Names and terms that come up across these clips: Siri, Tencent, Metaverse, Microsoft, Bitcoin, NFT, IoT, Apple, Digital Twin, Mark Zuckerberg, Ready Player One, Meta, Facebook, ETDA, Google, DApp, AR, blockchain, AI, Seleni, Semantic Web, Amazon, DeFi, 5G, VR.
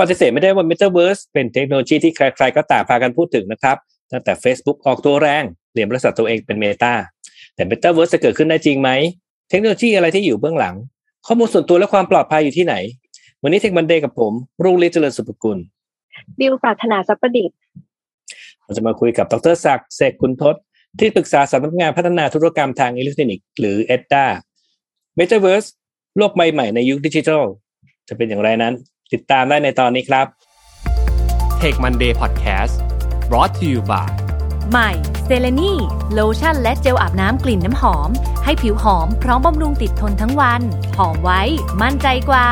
ปฏิเสธไม่ได้ว่า Metaverse เป็นเทคโนโลยีที่ใครๆก็ต่างพากันพูดถึงนะครับตั้งแต่ Facebook ออกตัวแรงเปลี่ยนบริษัทตัวเองเป็น Meta แต่ Metaverse จะเกิดขึ้นได้จริงไหมเทคโนโลยีอะไรที่อยู่เบื้องหลังข้อมูลส่วนตัวและความปลอดภัยอยู่ที่ไหนวันนี้เทคมันเดย์กับผมรุ่งฤทธิ์เจริญสุภกุลดิวปรารถนาสัพประดิษฐ์เราจะมาคุยกับดร.ศักดิ์เสกคุณทศที่ปรึกษาสำนักงานพัฒนาธุรกรรมทางอิเล็กทรอนิกส์หรือ ETDA Metaverse โลกใหม่ในยุคดิจิทัลจะเป็นอย่างไรนั้นติดตามได้ในตอนนี้ครับ Tech Monday Podcast brought to you by ใหม่ Seleni โลชั่นและเจลอาบน้ำกลิ่นน้ำหอมให้ผิวหอมพร้อมบำรุงติดทนทั้งวันหอมไว้มั่นใจกว่า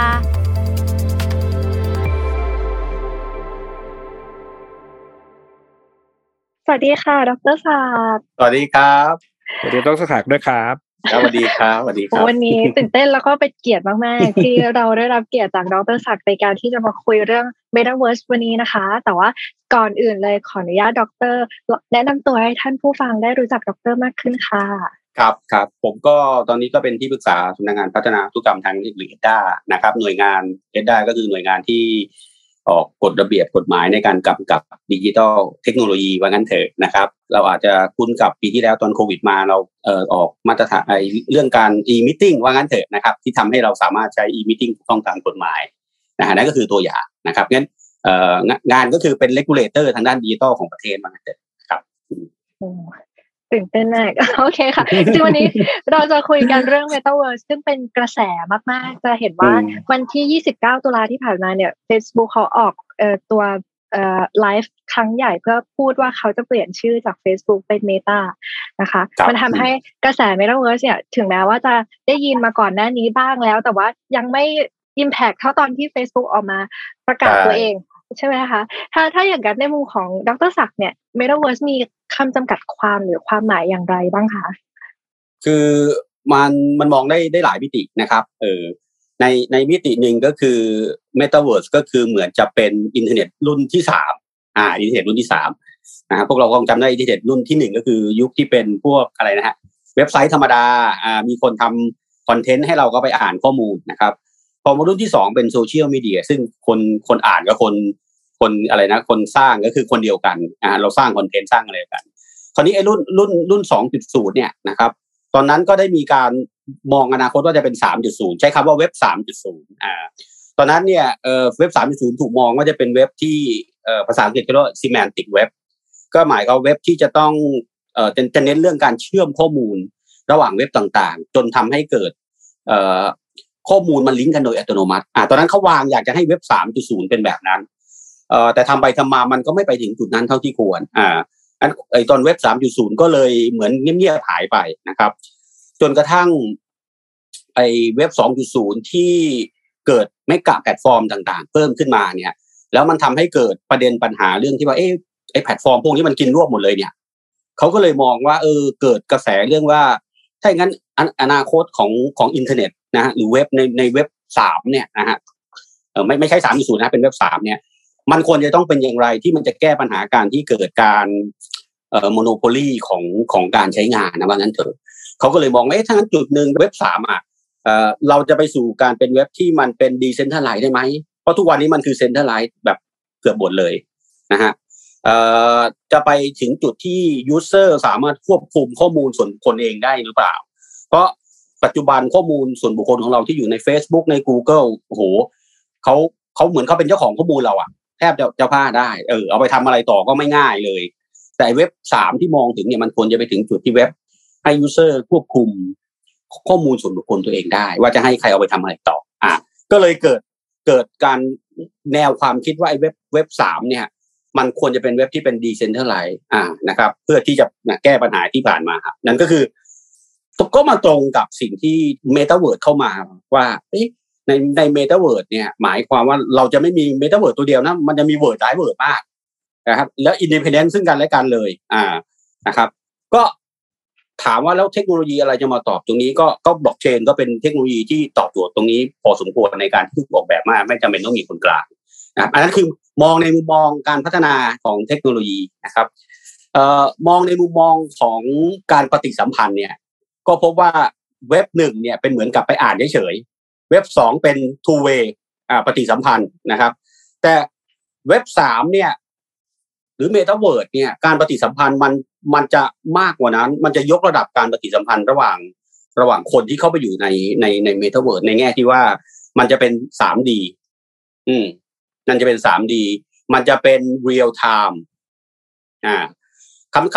สวัสดีค่ะดร.ศักดิ์สวัสดีครับสวัสดีดร.ศักดิ์ด้วยครับสวัสดีครับสวัสดีครับวันนี้ตื่นเต้นแล้วก็เป็นเกียรติมากๆที่เราได้รับเกียรติจากดร.ศักดิ์ในการที่จะมาคุยเรื่อง Metaverse วันนี้นะคะแต่ว่าก่อนอื่นเลยขออนุญาตดร.แนะนำตัวให้ท่านผู้ฟังได้รู้จักดร.มากขึ้นค่ะครับครับผมก็ตอนนี้ก็เป็นที่ปรึกษาสำนักงานพัฒนาธุรกรรมทางเทคโนโลยี ETDA นะครับหน่วยงาน ETDA ก็คือหน่วยงานที่ออกกฎระเบียบกฎหมายในการกำกับดิจิทัลเทคโนโลยีว่างั้นเถอะนะครับเราอาจจะคุ้นกับปีที่แล้วตอนโควิดมาเราออกมาตรฐานเรื่องการ e-meeting ว่างั้นเถอะนะครับที่ทำให้เราสามารถใช้ e-meeting ถูกต้องตามกฎหมายนะฮะนั่นก็คือตัวอย่างนะครับงั้นงานก็คือเป็น regulator ทางด้านดิจิทัลของประเทศว่างั้นเถอะครับตื่นเต้นมากโอเคค่ะซึ่งวันนี้เราจะคุยกันเรื่อง Metaverse ซึ่งเป็นกระแสมากๆจะเห็นว่าวันที่29ตุลาที่ผ่านมาเนี่ย Facebook เขาออกตัวไลฟ์ครั้งใหญ่เพื่อพูดว่าเขาจะเปลี่ยนชื่อจาก Facebook เป็น Meta นะคะมันทำให้กระแส Metaverse เนี่ยถึงแม้ว่าจะได้ยินมาก่อนหน้านี้บ้างแล้วแต่ว่ายังไม่ impact เท่าตอนที่ Facebook ออกมาประกาศตัวเองใช่ไหมคะถ้าอย่างนั้นในมุมของดร.ศักดิ์เนี่ย Metaverse มีคำจำกัดความหรือความหมายอย่างไรบ้างคะคือมันมองได้หลายมิตินะครับในมิติหนึ่งก็คือ Metaverse ก็คือเหมือนจะเป็นอินเทอร์เน็ตรุ่นที่3อินเทอร์เน็ตรุ่นที่3นะฮะพวกเราคงจำได้อินเทอร์เน็ตรุ่นที่1ก็คือยุคที่เป็นพวกอะไรนะฮะเว็บไซต์ธรรมดามีคนทำคอนเทนต์ให้เราก็ไปอ่านข้อมูลนะครับพอมารุ่นที่2เป็นโซเชียลมีเดียซึ่งคนอ่านกับคนอะไรนะคนสร้างก็คือคนเดียวกันเราสร้างคอนเทนต์สร้างอะไรกันคราวนี้ไอ้รุ่น 2.0 เนี่ยนะครับตอนนั้นก็ได้มีการมองอนาคตว่าจะเป็น 3.0 ใช้คำว่าเว็บ 3.0 ตอนนั้นเนี่ยเว็บ 3.0 ถูกมองว่าจะเป็นเว็บที่ภาษาอังกฤษเรียกว่า Semantic Web ก็หมายความเว็บที่จะต้องจะเน้นเรื่องการเชื่อมข้อมูลระหว่างเว็บต่างๆจนทำให้เกิดข้อมูลมันลิงก์กันโดยอัตโนมัติตอนนั้นเขาวางอยากจะให้เว็บ 3.0 เป็นแบบนั้นแต่ทำไปทำมามันก็ไม่ไปถึงจุดนั้นเท่าที่ควรตอนเว็บ 3.0 ก็เลยเหมือนเงียบๆหายไปนะครับจนกระทั่งไอ้เว็บ 2.0 ที่เกิดเมกะแพลตฟอร์มต่างๆเพิ่มขึ้นมาเนี่ยแล้วมันทำให้เกิดประเด็นปัญหาเรื่องที่ว่าไอ้แพลตฟอร์มพวกนี้มันกินรวบหมดเลยเนี่ยเขาก็เลยมองว่าเกิดกระแสเรื่องว่าถ้าอย่างนั้นอนาคตของอินเทอร์เน็ตนะฮะหรือเว็บในเว็บ3เนี่ยนะฮะไม่ใช่ 3.0 นะเป็นเว็บ3เนี่ยมันควรจะต้องเป็นอย่างไรที่มันจะแก้ปัญหาการที่เกิดการโมโนโพลีของการใช้งานนะว่างั้นเถอะเขาก็เลยมองว่าถ้างั้นจุดหนึ่งเว็บ3เราจะไปสู่การเป็นเว็บที่มันเป็นดีเซนทรัลไลซ์ได้ไหมเพราะทุกวันนี้มันคือเซนทรัลไลซ์แบบเกือบหมดเลยนะฮะจะไปถึงจุดที่ยูสเซอร์สามารถควบคุมข้อมูลส่วนบุคคลเองได้หรือเปล่าเพราะปัจจุบันข้อมูลส่วนบุคคลของเราที่อยู่ใน Facebook ใน Google โอ้โหเขาเหมือนเขาเป็นเจ้าของข้อมูลเราอะแทบจะพลาดได้เอาไปทำอะไรต่อก็ไม่ง่ายเลยแต่เว็บ3ที่มองถึงเนี่ยมันควรจะไปถึงจุดที่เว็บให้ยูสเซอร์ควบคุมข้อมูลส่วนบุคคลตัวเองได้ว่าจะให้ใครเอาไปทำอะไรต่อก็เลยเกิดการแนวความคิดว่าไอ้เว็บ3เนี่ยมันควรจะเป็นเว็บที่เป็นดีเซนทรัลไลซ์นะครับเพื่อที่จะแก้ปัญหาที่ผ่านมาครับนั่นก็คือก็มาตรงกับสิ่งที่ Metaverse เข้ามาว่าใน Metaverse เนี่ยหมายความว่าเราจะไม่มี Metaverse ตัวเดียวนะมันจะมี Verse หลาย Verse มากนะครับแล้ว Independent ซึ่งกันและกันเลยนะครับก็ถามว่าแล้วเทคโนโลยีอะไรจะมาตอบตรงนี้ก็ Blockchain ก็เป็นเทคโนโลยีที่ตอบโจทย์ตรงนี้พอสมควรในการที่ออกแบบมาไม่จำเป็นต้องมีคนกลางนะครับอันนั้นคือมองในมุมมองการพัฒนาของเทคโนโลยีนะครับมองในมุมมองของการปฏิสัมพันธ์เนี่ยก็พบว่าเว็บ1เนี่ยเป็นเหมือนกับไปอ่านเฉยๆเว็บ2เป็น two way ปฏิสัมพันธ์นะครับ แต่เว็บ3เนี่ยหรือ Metaverse เนี่ยการปฏิสัมพันธ์มันจะมากกว่านั้นมันจะยกระดับการปฏิสัมพันธ์ระหว่างคนที่เข้าไปอยู่ใน Metaverse ในแง่ที่ว่ามันจะเป็น 3D นั่นจะเป็น 3D มันจะเป็น Real Time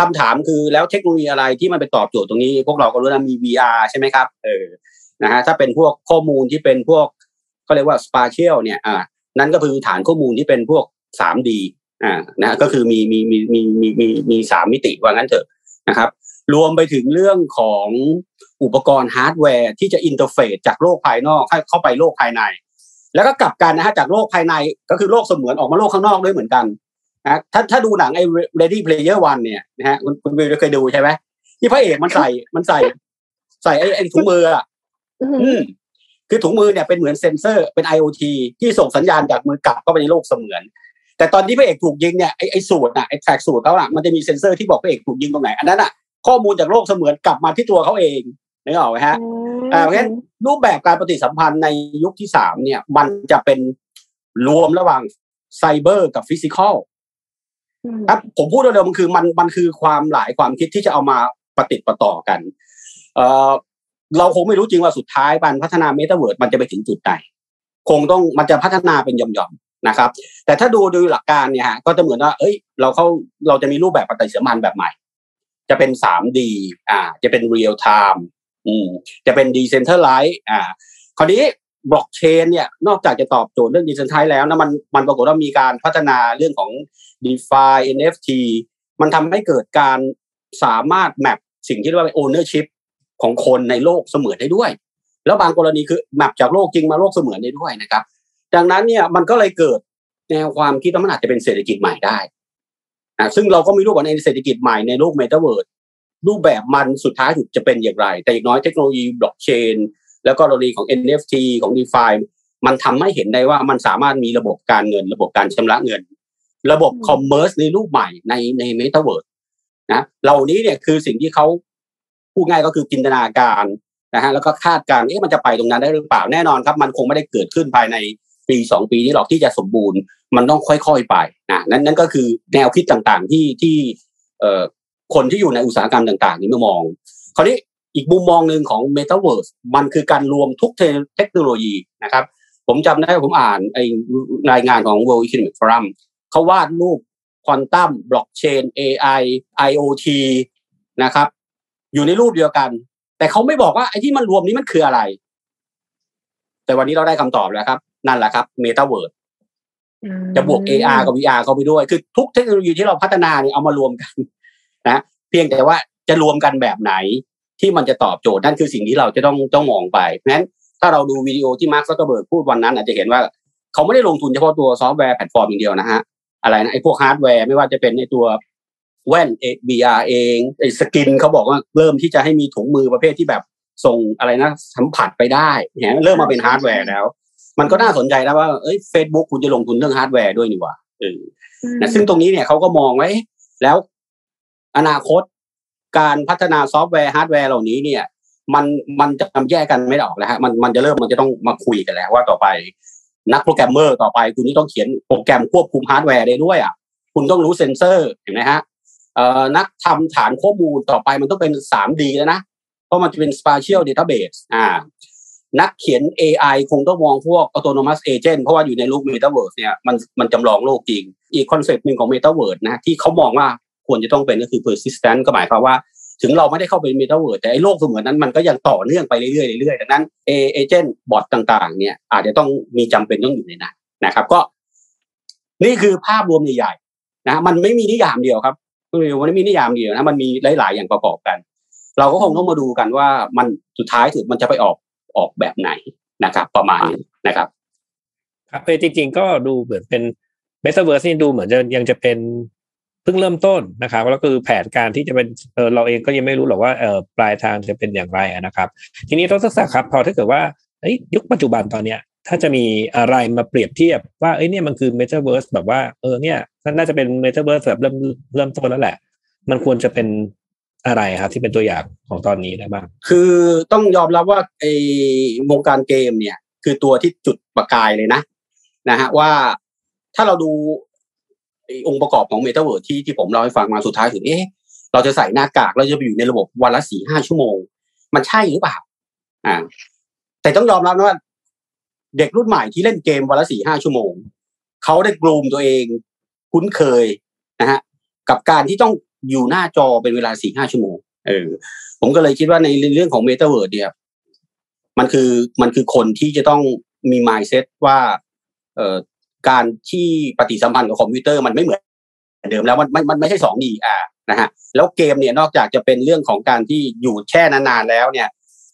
คำถามคือแล้วเทคโนโลยีอะไรที่มันไปตอบโจทย์ตรงนี้พวกเราก็รู้นะมี VR ใช่ไหมครับนะฮะถ้าเป็นพวกข้อมูลที่เป็นพวกเขาเรียกว่า spatial เนี่ยนั่นก็คือฐานข้อมูลที่เป็นพวก 3D นะฮะก็คือมี3มิติว่างั้นเถอะนะครับรวมไปถึงเรื่องของอุปกรณ์ฮาร์ดแวร์ที่จะอินเทอร์เฟซจากโลกภายนอกเข้าไปโลกภายในแล้วก็กลับกันนะฮะจากโลกภายในก็คือโลกเสมือนออกมาโลกข้างนอกด้วยเหมือนกันนะถ้าดูหนังไอ้ Ready Player One เนี่ยนะฮะคุณวิวเคยดูใช่ไหมที่พระเอกมันใส่ไอ้ถุงมืออ่ะคือถุงมือเนี่ยเป็นเหมือนเซ็นเซอร์เป็น IoT ที่ส่งสัญญาณจากมือกลับเข้าไปในโลกเสมือนแต่ตอนที่พระเอกถูกยิงเนี่ยไอ้สูตรน่ะไอ้แทร็กสูตรเขาล่ะมันจะมีเซ็นเซอร์ที่บอกพระเอกถูกยิงตรงไหนอันนั้นน่ะข้อมูลจากโลกเสมือนกลับมาที่ตัวเขาเองนึกออกไหมฮะเพราะฉะนั้นรูปแบบการปฏิสัมพันธ์ในยุคที่3เนี่ยมันจะเป็นรวมระหว่างไซเบอร์กับฟิสิคอลครับผมพูดเร็วๆมันคือมันคือความหลายความคิดที่จะเอามาประติดประต่อกันเราคงไม่รู้จริงว่าสุดท้ายการพัฒนาเมตาเวิร์สมันจะไปถึงจุดไหนคงต้องมันจะพัฒนาเป็นหย่อมๆนะครับแต่ถ้าดูหลักการเนี่ยฮะก็จะเหมือนว่าเอ้ยเราจะมีรูปแบบปฏิสัมพันธ์แบบใหม่จะเป็น 3D จะเป็น Real Time จะเป็น Decentralized คราวนี้ blockchain เนี่ยนอกจากจะตอบโจทย์เรื่อง Decentralized แล้วนะมันปรากฏว่ามีการพัฒนาเรื่องของ DeFi NFT มันทำให้เกิดการสามารถแมปสิ่งที่เรียกว่า ownershipของคนในโลกเสมือนได้ด้วยแล้วบางกรณีคือแมปจากโลกจริงมาโลกเสมือนได้ด้วยนะครับดังนั้นเนี่ยมันก็เลยเกิดแนวความคิดว่ามันอาจจะเป็นเศรษฐกิจใหม่ได้ซึ่งเราก็ไม่รู้ว่าในเศรษฐกิจใหม่ในโลกเมตาเวิร์สรูปแบบมันสุดท้ายจะเป็นอย่างไรแต่อย่างน้อยเทคโนโลยีบล็อกเชนแล้วก็กรณีของ NFT ของ DeFi มันทำให้เห็นได้ว่ามันสามารถมีระบบการเงินระบบการชำระเงินระบบคอมเมอร์สในรูปใหม่ในเมตาเวิร์สนะเหล่านี้เนี่ยคือสิ่งที่เขาพูดง่ายก็คือจินตนาการนะฮะแล้วก็คาดการณ์มันจะไปตรงนั้นได้หรือเปล่าแน่นอนครับมันคงไม่ได้เกิดขึ้นภายในปี2ปีนี้หรอกที่จะสมบูรณ์มันต้องค่อยๆไปนะนั่นก็คือแนวคิดต่างๆที่คนที่อยู่ในอุตสาหกรรมต่างๆนี้มองคราวนี้อีกมุมมองนึงของ Metaverse มันคือการรวมทุกเทคโนโลยีนะครับผมจำได้ผมอ่านไอ้รายงานของ World Economic Forum เขาวาดรูปควอนตัมบล็อกเชน AI IoT นะครับอยู่ในรูปเดียวกันแต่เขาไม่บอกว่าไอ้ที่มันรวมนี้มันคืออะไรแต่วันนี้เราได้คำตอบแล้วครับนั่นแหละครับเมตาเวิร์สจะบวก AR กับ VR เข้าไปด้วยคือทุกเทคโนโลยีที่เราพัฒนาเนี่ยเอามารวมกันนะเพียงแต่ว่าจะรวมกันแบบไหนที่มันจะตอบโจทย์นั่นคือสิ่งที่เราจะต้องมองไปเพราะฉะนั้นถ้าเราดูวิดีโอที่ Mark Zuckerberg พูดวันนั้นอาจจะเห็นว่าเขาไม่ได้ลงทุนเฉพาะตัวซอฟต์แวร์แพลตฟอร์มอย่างเดียวนะฮะอะไรนะไอ้พวกฮาร์ดแวร์ไม่ว่าจะเป็นไอ้ตัวแว่น VR เองไอ้สกินเขาบอกว่าเริ่มที่จะให้มีถุงมือประเภทที่แบบส่งอะไรนะสัมผัสไปได้เนี่ยเริ่มมาเป็นฮาร์ดแวร์แล้วมันก็น่าสนใจนะว่าเอ้ย Facebook คุณจะลงทุนเรื่องฮาร์ดแวร์ด้วยนี่หว่านะซึ่งตรงนี้เนี่ยเขาก็มองไว้แล้วอนาคตการพัฒนาซอฟต์แวร์ฮาร์ดแวร์เหล่านี้เนี่ยมันจะทำแยกกันไม่ออกแล้วฮะมันจะต้องมาคุยกันแล้วว่าต่อไปนักโปรแกรมเมอร์ต่อไปคุณนี่ต้องเขียนโปรแกรมควบคุมฮาร์ดแวร์ได้ด้วยอ่ะคุณต้องรู้เซ็นเซอร์เห็นมั้ยฮะนักทำฐานข้อมูลต่อไปมันต้องเป็น 3D แล้วนะเพราะมันจะเป็น spatial database นักเขียน AI คงต้องมองพวก autonomous agent เพราะว่าอยู่ในโลก Metaverse เนี่ยมันจำลองโลกจริงอีกคอนเซ็ปต์นึงของ Metaverse นะที่เขามองว่าควรจะต้องเป็นก็คือ persistent ก็หมายความว่าถึงเราไม่ได้เข้าไป Metaverse แต่ไอ้โลกเสมือนนั้นมันก็ยังต่อเนื่องไปเรื่อยๆเรื่อยๆดังนั้น agent bot ต่างๆเนี่ยอาจจะต้องมีจำเป็นต้องอยู่ในนั้นนะครับก็นี่คือภาพรวมใหญ่ๆนะมันไม่มีนิยามเดียวครับมันไม่มีนิยามเดียวนะมันมีหลายๆอย่างประกอบกันเราก็คงต้องมาดูกันว่ามันสุดท้ายสุดมันจะไปออกแบบไหนนะครับประมาณนี้นะครับครับจริงๆก็ดูเหมือนเป็นเมตาเวิร์สนี่ดูเหมือนจะยังจะเป็นเพิ่งเริ่มต้นนะครับแล้วก็คือแผนการที่จะเป็นเราเองก็ยังไม่รู้หรอกว่าปลายทางจะเป็นอย่างไรนะครับทีนี้ต้องศึกษาครับพอถ้าเกิดว่ายุคปัจจุบันตอนเนี้ยถ้าจะมีอะไรมาเปรียบเทียบว่าเนี่ยมันคือเมตาเวิร์สแบบว่าเนี่ยน่าจะเป็นเมตาเวิร์สแบบเริ่มต้นแล้วแหละมันควรจะเป็นอะไรครับที่เป็นตัวอย่างของตอนนี้ได้บ้างคือต้องยอมรับว่าไอ้วงการเกมเนี่ยคือตัวที่จุดประกายเลยนะฮะว่า ถ้าเราดูองค์ประกอบของ Metaverse ที่ผมเล่าให้ฟังมาสุดท้ายถึงเราจะใส่หน้ากากเราจะไปอยู่ในระบบวันละ 4-5 ชั่วโมงมันใช่หรือเปล่าแต่ต้องยอมรับนะว่าเด็กรุ่นใหม่ที่เล่นเกมวันละ 4-5 ชั่วโมงเขาได้กลูมตัวเองคุ้นเคยนะฮะกับการที่ต้องอยู่หน้าจอเป็นเวลา 4-5 ชั่วโมงผมก็เลยคิดว่าในเรื่องของ Metaverse เนี่ยมันคือคนที่จะต้องมี mindset ว่าการที่ปฏิสัมพันธ์กับคอมพิวเตอร์มันไม่เหมือนเดิมแล้วมันไม่ใช่ 2D นะฮะแล้วเกมเนี่ยนอกจากจะเป็นเรื่องของการที่อยู่แช่นานๆแล้วเนี่ย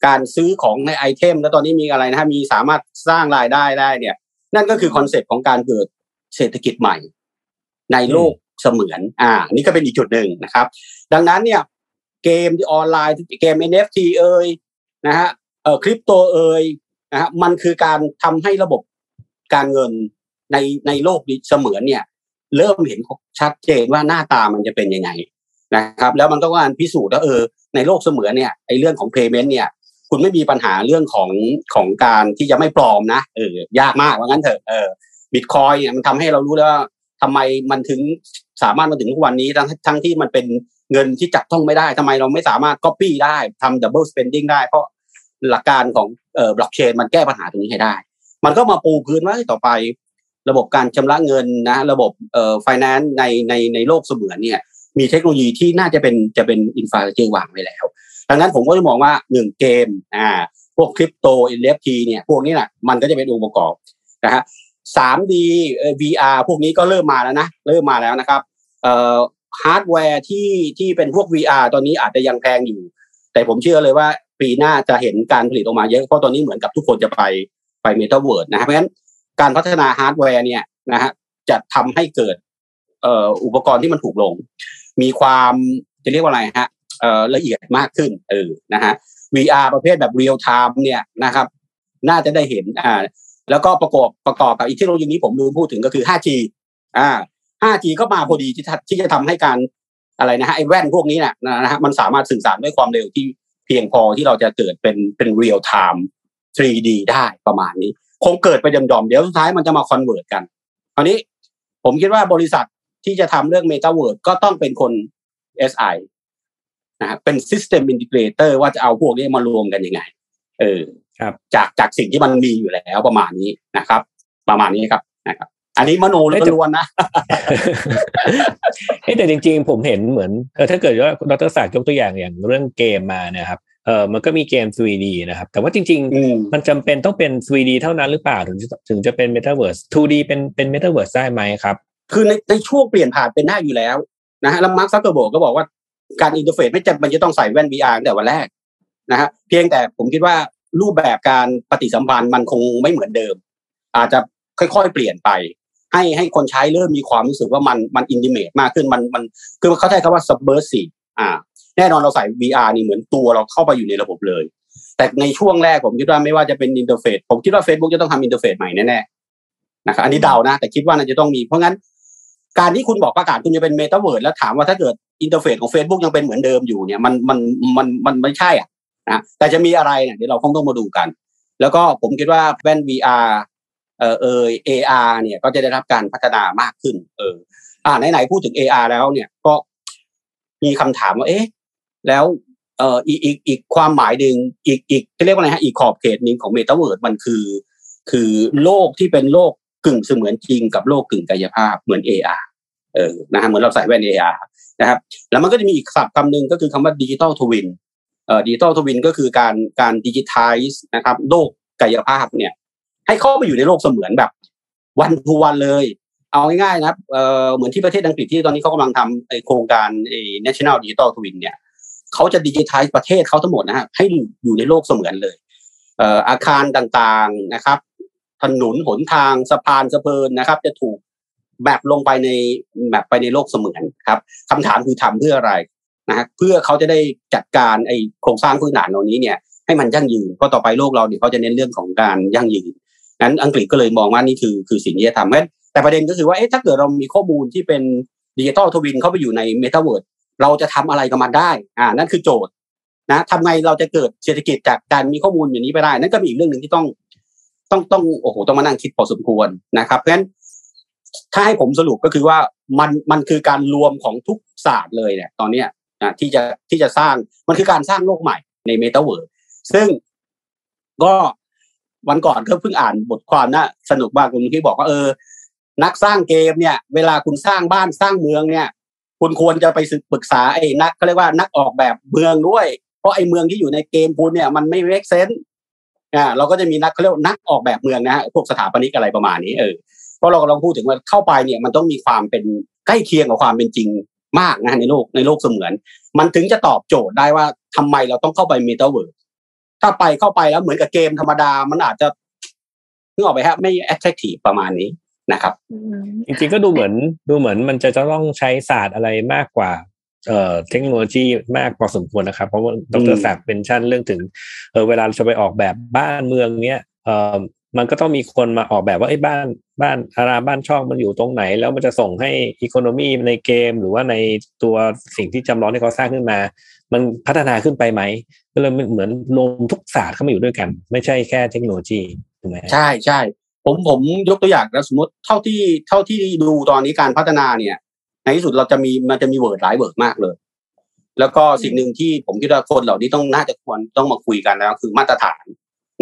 การซื้อของในไอเทมแล้วตอนนี้มีอะไรนะฮะมีสามารถสร้างรายได้ได้เนี่ยนั่นก็คือคอนเซ็ปต์ของการเกิดเศรษฐกิจใหม่ในโลกเสมือนนี่ก็เป็นอีกจุดหนึ่งนะครับดังนั้นเนี่ยเกมที่ออนไลน์เกม NFT เอ่ยนะฮะคริปโตเอ่ยนะฮะมันคือการทำให้ระบบการเงินในโลกนี้เสมือนเนี่ยเริ่มเห็นชัดเจนว่าหน้าตามันจะเป็นยังไงนะครับแล้วมันก็การพิสูจน์ว่าในโลกเสมือนเนี่ยไอ้เรื่องของ payment เนี่ยคุณไม่มีปัญหาเรื่องของการที่จะไม่ปลอมนะยากมากว่างั้นเถอะBitcoin เนี่ยมันทำให้เรารู้แล้วว่าทำไมมันถึงสามารถมาถึงทุกวันนี้ทั้งที่มันเป็นเงินที่จับต้องไม่ได้ทำไมเราไม่สามารถ copy ได้ทำ double spending ได้เพราะหลักการของblockchain มันแก้ปัญหาตรงนี้ให้ได้มันก็มาปูพื้นว่าต่อไประบบการชำระเงินนะระบบfinance ในโลกเสมือนเนี่ยมีเทคโนโลยีที่น่าจะเป็น infrastructure วางไว้แล้วดังนั้นผมก็จะมองว่า1เกมพวกคริปโต NFT เนี่ยพวกนี้น่ะมันก็จะเป็นองค์ประกอบนะฮะ 3D VR พวกนี้ก็เริ่มมาแล้วนะครับฮาร์ดแวร์ที่เป็นพวก VR ตอนนี้อาจจะยังแพงอยู่แต่ผมเชื่อเลยว่าปีหน้าจะเห็นการผลิตออกมาเยอะเพราะตอนนี้เหมือนกับทุกคนจะไป Metaverse นะฮะเพราะฉะนั้นการพัฒนาฮาร์ดแวร์เนี่ยนะฮะจะทำให้เกิดอุปกรณ์ที่มันถูกลงมีความจะเรียกว่าอะไรฮะละเอียดมากขึ้นนะฮะ VR ประเภทแบบ real time เนี่ยนะครับน่าจะได้เห็นแล้วก็ประกอบกับอีกเทคโนโลยีนี้ผมลืมพูดถึงก็คือ 5G 5G ก็มาพอดีที่จะทำให้การอะไรนะฮะไอ้แว่นพวกนี้เนี่ยนะฮะมันสามารถสื่อสารด้วยความเร็วที่เพียงพอที่เราจะเกิดเป็น real time 3D ได้ประมาณนี้คงเกิดไปดำๆเดี๋ยวสุดท้ายมันจะมาคอนเวิร์ตกันคราวนี้ผมคิดว่าบริษัทที่จะทำเรื่อง Metaverse ก็ต้องเป็นคน SI นะครับเป็น System Integrator ว่าจะเอาพวกนี้มารวมกันยังไงครับจากสิ่งที่มันมีอยู่แล้วประมาณนี้นะครับประมาณนี้ครับนะครับอันนี้มโนล้วนๆนะแต่จริงๆผมเห็นเหมือนถ้าเกิดว่าดร.ศักดิ์ยกตัวอย่างเรื่องเกมมานะครับมันก็มีเกม 3D นะครับแต่ว่าจริงๆมันจำเป็นต้องเป็น 3D เท่านั้นหรือเปล่าถึงจะเป็น Metaverse 2D เป็น Metaverse ได้ไหมครับคือในช่วงเปลี่ยนผ่านเป็นได้อยู่แล้วนะฮะแล้ว Mark Zuckerberg ก็บอกว่าการอินเทอร์เฟซไม่จำเป็นจะต้องใส่แว่น VR ตั้งแต่วันแรกนะฮะเพียงแต่ผมคิดว่ารูปแบบการปฏิสัมพันธ์มันคงไม่เหมือนเดิมอาจจะค่อยๆเปลี่ยนไปให้คนใช้เริ่มมีความรู้สึกว่ามันอินทิเมทมากขึ้นมันคือเขาใช้คำว่า subversive แน่นอนเราใส่ VR นี่เหมือนตัวเราเข้าไปอยู่ในระบบเลยแต่ในช่วงแรกผมคิดว่าไม่ว่าจะเป็นอินเทอร์เฟซผมคิดว่า Facebook จะต้องทำอินเทอร์เฟซใหม่แน่ๆนะครับอันนี้เดานะแต่คิดว่าน่าจะต้องมีเพราะงั้นการที่คุณบอกประกาศคุณจะเป็น Metaverse แล้วถามว่าถ้าเกิดอินเทอร์เฟซของ Facebook ยังเป็นเหมือนเดิมอยู่เนี่ยมันไม่ใช่นะแต่จะมีอะไรเนี่ยเดี๋ยวเราคงต้องมาดูกันแล้วก็ผมคิดว่าแว่น VR AR เนี่ยก็จะได้รับการพัฒนามากขึ้นไหนๆพูดถึง AR แล้วเนี่ยก็มีคำถามว่าแล้วอีกความหมายหนึ่งอีกเรียกว่าอะไรฮะอีกขอบเขตหนึ่งของ Metaverse มันคือโลกที่เป็นโลกกึ่งเสมือนจริงกับโลกกึ่งกายภาพเหมือน AR นะฮะเหมือนเราใส่แว่น AR นะครับแล้วมันก็จะมีอีกศัพท์คำหนึ่งก็คือคำว่า Digital Twin Digital Twin ก็คือการ digitize นะครับโลกกายภาพเนี่ยให้เข้าไปอยู่ในโลกเสมือนแบบ one to one เลยเอาง่ายๆนะครับเหมือนที่ประเทศอังกฤษที่ตอนนี้เขากำลังทำโครงการNational Digital Twin เนี่ยเขาจะ digitize ประเทศเขาทั้งหมดนะฮะให้อยู่ในโลกเสมือนเลยอาคารต่างๆนะครับถนนหนทางสะพานสะเพรินนะครับจะถูกแมปลงไปในโลกเสมือนครับคำถามคือทำเพื่ออะไรนะฮะเพื่อเขาจะได้จัดการไอ้โครงสร้างพื้นฐานตรงนี้เนี่ยให้มันยั่งยืนเพราะต่อไปโลกเราเนี่ยเขาจะเน้นเรื่องของการยั่งยืนนั้นอังกฤษก็เลยมองว่านี่คือสิ่งที่จะทำแต่ประเด็นก็คือว่าถ้าเกิดเรามีข้อมูลที่เป็น Digital Twin เข้าไปอยู่ใน Metaverse เราจะทำอะไรกับมันได้นั่นคือโจทย์นะทำไงเราจะเกิดเศรษฐกิจจากการมีข้อมูลอย่างนี้ไปได้นั่นก็มีอีกเรื่องนึงที่ต้องมานั่งคิดพอสมควรนะครับเพราะฉะนั้น ถ้าให้ผมสรุปก็คือว่ามันคือการรวมของทุกศาสตร์เลยเนี่ยตอนเนี้ยนะที่จะสร้างมันคือการสร้างโลกใหม่ในเมตาเวิร์สซึ่งก็วันก่อนก็เพิ่งอ่านบทความน่ะสนุกมากคุณที่บอกว่านักสร้างเกมเนี่ยเวลาคุณสร้างบ้านสร้างเมืองเนี่ยคุณควรจะไปปรึกษาไอ้นักเขาเรียกว่านักออกแบบเมืองด้วยเพราะไอ้เมืองที่อยู่ในเกมคุณเนี่ยมันไม่ make sense เราก็จะมีนักเขาเรียกนักออกแบบเมืองนะฮะพวกสถาปนิกอะไรประมาณนี้เพราะเรากำลังพูดถึงว่าเข้าไปเนี่ยมันต้องมีความเป็นใกล้เคียงกับความเป็นจริงมากนะในโลกเสมือนมันถึงจะตอบโจทย์ได้ว่าทำไมเราต้องเข้าไปเมตาเวิร์สถ้าเข้าไปแล้วเหมือนกับเกมธรรมดามันอาจจะนึกออกไปฮะไม่ attractive ประมาณนี้นะครับจริงๆก็ดูเหมือนมันจะต้องใช้ศาสตร์อะไรมากกว่าเทคโนโลยีมากพอสมควรนะครับเพราะว่าดร.ศักดิ์เป็นชั้นเรื่องถึงเวลาเราจะไปออกแบบบ้านเมืองเนี้ยมันก็ต้องมีคนมาออกแบบว่าไอ้บ้านอาราบ้านช่องมันอยู่ตรงไหนแล้วมันจะส่งให้อีโคโนมีในเกมหรือว่าในตัวสิ่งที่จำลองที่เขาสร้างขึ้นมามันพัฒนาขึ้นไปไหมก็เลยเหมือนรวมทุกศาสตร์เข้ามาอยู่ด้วยกันไม่ใช่แค่เทคโนโลยีถูกไหมใช่ใช่ผมยกตัวอย่างนะสมมติเท่าที่ดูตอนนี้การพัฒนาเนี่ยในที่สุดมันจะมีเวิร์ดหลายเวิร์ดมากเลยแล้วก็สิ่งหนึ่งที่ผมคิดว่าคนเหล่านี้ต้องน่าจะควรต้องมาคุยกันแล้วคือมาตรฐาน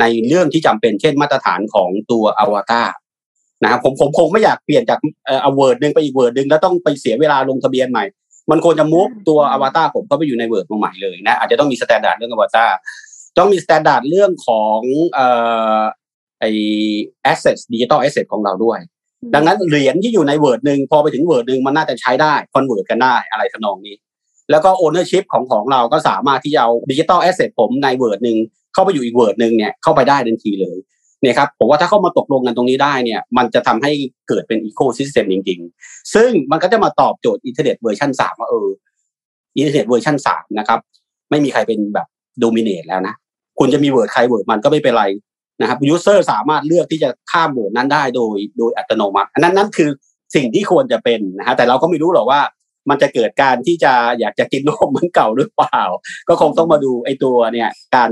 ในเรื่องที่จำเป็นเช่นมาตรฐานของตัวอวตารนะครับผมคงไม่อยากเปลี่ยนจากเวิร์ดนึงไปอีกเวิร์ดนึงแล้วต้องไปเสียเวลาลงทะเบียนใหม่มันควรจะมูฟตัวอวตารผมก็ไปอยู่ในเวิร์ดใหม่เลยนะอาจจะต้องมีสแตนดาร์ดเรื่องอวตารต้องมีสแตนดาร์ดเรื่องของไอ้ asset digital asset ของเราด้วยดังนั้นเหรียญที่อยู่ในเวิร์ดนึงพอไปถึงเวิร์ดนึงมันน่าจะใช้ได้คอนเวิร์ตกันได้อะไรทำนองนี้แล้วก็ ownership ของเราก็สามารถที่จะเอา digital asset ผมในเวิร์ดนึงเข้าไปอยู่อีกเวิร์ดนึงเนี่ยเข้าไปได้ทันทีเลยเนี่ยครับผมว่าถ้าเข้ามาตกลงกันตรงนี้ได้เนี่ยมันจะทำให้เกิดเป็นอีโคซิสเต็มจริงๆซึ่งมันก็จะมาตอบโจทย์อินเทอร์เน็ตเวอร์ชัน3ว่าอินเทอร์เน็ตเวอร์ชัน3นะครับไม่มีใครเป็นแบบโดมิเนตแล้วนะคุณจะมีเวิร์ดใครเวิร์ดมันก็ไม่เป็นไรนะครับยูเซอร์สามารถเลือกที่จะข้ามเวิร์ดนั้นได้โดยอัตโนมัติอันนั้นนั่นคือสิ่งที่ควรจะเป็นนะฮะแต่เราก็ไม่รู้หรอกว่ามันจะเกิดการที่จะอยากจะกินโลกเหมือนเก่าหรือเปล่าก็คงต้องมาดูไอ้ตัวเนี่ยการ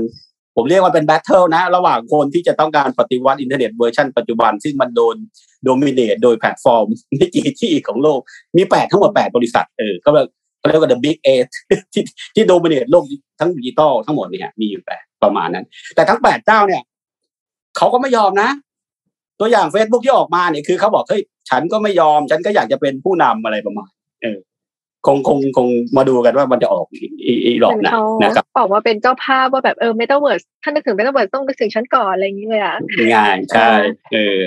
ผมเรียกว่าเป็นแบทเทิลนะระหว่างคนที่จะต้องการปฏิวัติอินเทอร์เน็ตเวอร์ชันปัจจุบันซึ่งมันโดนโดมิเนตโดยแพลตฟอร์มไม่กี่ที่ของโลกมี8ทั้งหมด8บริษัทก็เรียกว่า the big eight ที่โดมิเนตโลกทั้งดิจิตอลทั้งหมดเนี่ยมีอยู่8ประมาณนั้นแต่ทั้ง8เจ้าเนี่ยเขาก็ไม่ยอมนะตัวอย่าง Facebook ที่ออกมาเนี่ยคือเขาบอกเฮ้ยฉันก็ไม่ยอมฉันก็อยากจะเป็นผู้นำอะไรประมาณคงมาดูกันว่ามันจะออกอีหลอกนะนะครับบอกว่าเป็นเจ้าภาพว่าแบบเมตาเวิร์สถ้านึกถึงเมตาเวิร์สต้องนึกถึงชั้นก่อนอะไรอย่างเงี้ยอ่ะง่ายใช่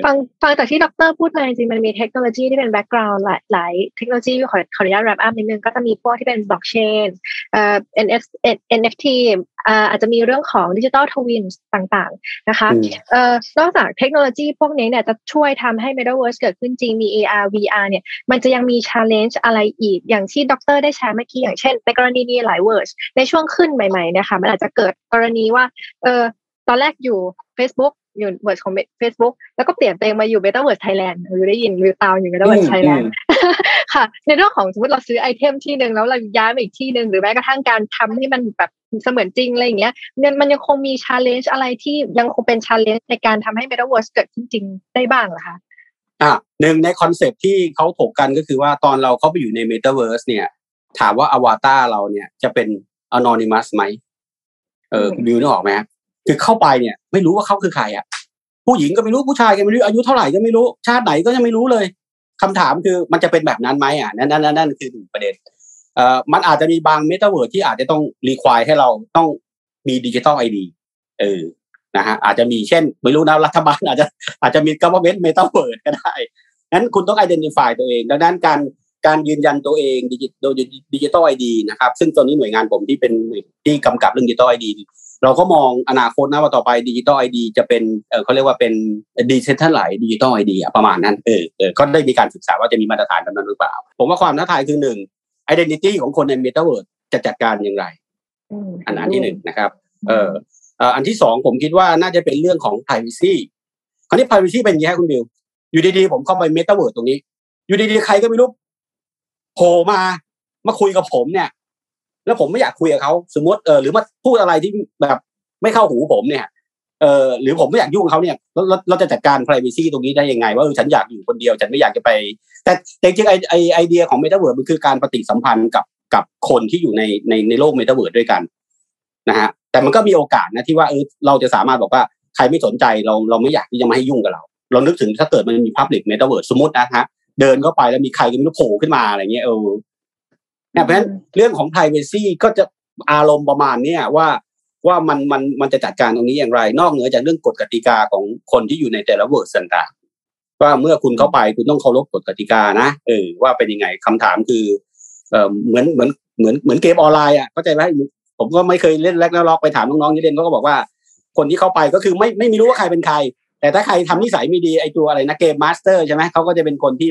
ฟังจากที่ดร.พูดมาจริงๆมันมีเทคโนโลยีที่เป็นแบ็คกราวด์หลายเทคโนโลยีขออนุญาตแรปอัพนิดนึงก็จะมีพวกที่เป็นบล็อกเชนNFT อาจจะมีเรื่องของ Digital Twin ต่างๆนะคะนอกจากเทคโนโลยีพวกนี้เนี่ยจะช่วยทำให้ Metaverse เกิดขึ้นจริงมี AR VR เนี่ยมันจะยังมี challenge อะไรอีกอย่างที่ดร.ได้แชร์เมื่อกี้อย่างเช่นในกรณีมีหลาย words ในช่วงขึ้นใหม่ๆนะคะมันอาจจะเกิดกรณีว่าตอนแรกอยู่ Facebook อยู่ words ของ Facebook แล้วก็เปลี่ยนตัวเองมาอยู่ Metaverse Thailand อยู่ได้ยินอยู่ตาวอยู่ Metaverse Thailand ค่ะในเรื่องของสมมุติเราซื้อไอเทมที่นึงแล้วเราย้ายมาอีกที่นึงหรือแม้กระทั่งการทำให้มันแบบเสมือนจริงอะไรอย่างเงี้ยมันยังคงมี challenge อะไรที่ยังคงเป็น challenge ในการทำให้ Metaverse เกิดขึ้นจริงได้บ้างเหรอคะหนึ่งในคอนเซปที่เขาถกกันก็คือว่าตอนเราเข้าไปอยู่ใน Metaverse เนี่ยถามว่าอวตารเราเนี่ยจะเป็น anonymous ไหมบิวนึกออกไหมคือเข้าไปเนี่ยไม่รู้ว่าเขาคือใครอะผู้หญิงก็ไม่รู้ผู้ชายก็ไม่รู้อายุเท่าไหร่ก็ไม่รู้ชาติไหนก็ยังไม่รู้เลยคำถามคือมันจะเป็นแบบนั้นไหมอ่ะนั่นคือหนึ่งประเด็นมันอาจจะมีบาง Metaverse ที่อาจจะต้อง require ให้เราต้องมี Digital ID นะฮะอาจจะมีเช่นไม่รู้นะรัฐบาลอาจจะมี government metaverse ก็ได้งั้นคุณต้อง identify ตัวเองดังนั้นการยืนยันตัวเองโดย digital ID นะครับซึ่งตอนนี้หน่วยงานผมที่เป็นที่กำกับเรื่อง digital ID เราก็มองอนาคตนะว่าต่อไป digital ID จะเป็นเขาเรียกว่าเป็น decentralized digital ID ประมาณนั้นก็ได้มีการศึกษาว่าจะมีมาตรฐานแบบนั้นหรือเปล่าผมว่าความท้าทายคือ1 identity ของคนใน metaverse จะจัดการอย่างไรอันที่1นะครับอันที่2ผมคิดว่าน่าจะเป็นเรื่องของ privacy คราวนี้ privacy เป็นยังไงคุณบิวอยู่ดีๆผมเข้าไป Metaverse ตรงนี้อยู่ดีๆใครก็ไม่รู้โผล่มาคุยกับผมเนี่ยแล้วผมไม่อยากคุยกับเขาสมมติหรือมาพูดอะไรที่แบบไม่เข้าหูผมเนี่ย หรือผมไม่อยากยุ่งเขาเนี่ยเราจะจัดการ privacy ตรงนี้ได้ยังไงว่าฉันอยากอยู่คนเดียวฉันไม่อยากจะไปแต่จริงๆไอเดียของ Metaverse มันคือการปฏิสัมพันธ์กับคนที่อยู่ในโลก Metaverse ด้วยกันนะฮะแต่มันก็มีโอกาสนะที่ว่าเราจะสามารถบอกว่าใครไม่สนใจเราไม่อยากที่จะมาให้ยุ่งกับเรานึกถึงถ้าเกิดมันมี public Metaverse สมมุตินะฮะเดินเข้าไปแล้วมีใครก็ไม่รู้โผล่ขึ้นมาอะไรเงี้ยเพราะฉะนั้นเรื่องของ privacy ก็จะอารมณ์ประมาณเนี้ยว่ามันจะจัดการตรงนี้อย่างไรนอกเหนือจากเรื่องกฎกติกาของคนที่อยู่ในแต่ละเวิร์สต่างๆว่าเมื่อคุณเข้าไปคุณต้องเคารพกฎกติกานะว่าเป็นยังไงคำถามคือเหมือนเกมออนไลน์อ่ะเข้าใจไหมผมก็ไม่เคยเล่นแร็คแนลล็อกไปถามน้องๆที่เล่นก็บอกว่าคนที่เข้าไปก็คือไม่รู้ว่าใครเป็นใครแต่ถ้าใครทำนิสัยไม่ดีไอตัวอะไรนะเกมมาสเตอร์ใช่ไหมเขาก็จะเป็นคนที่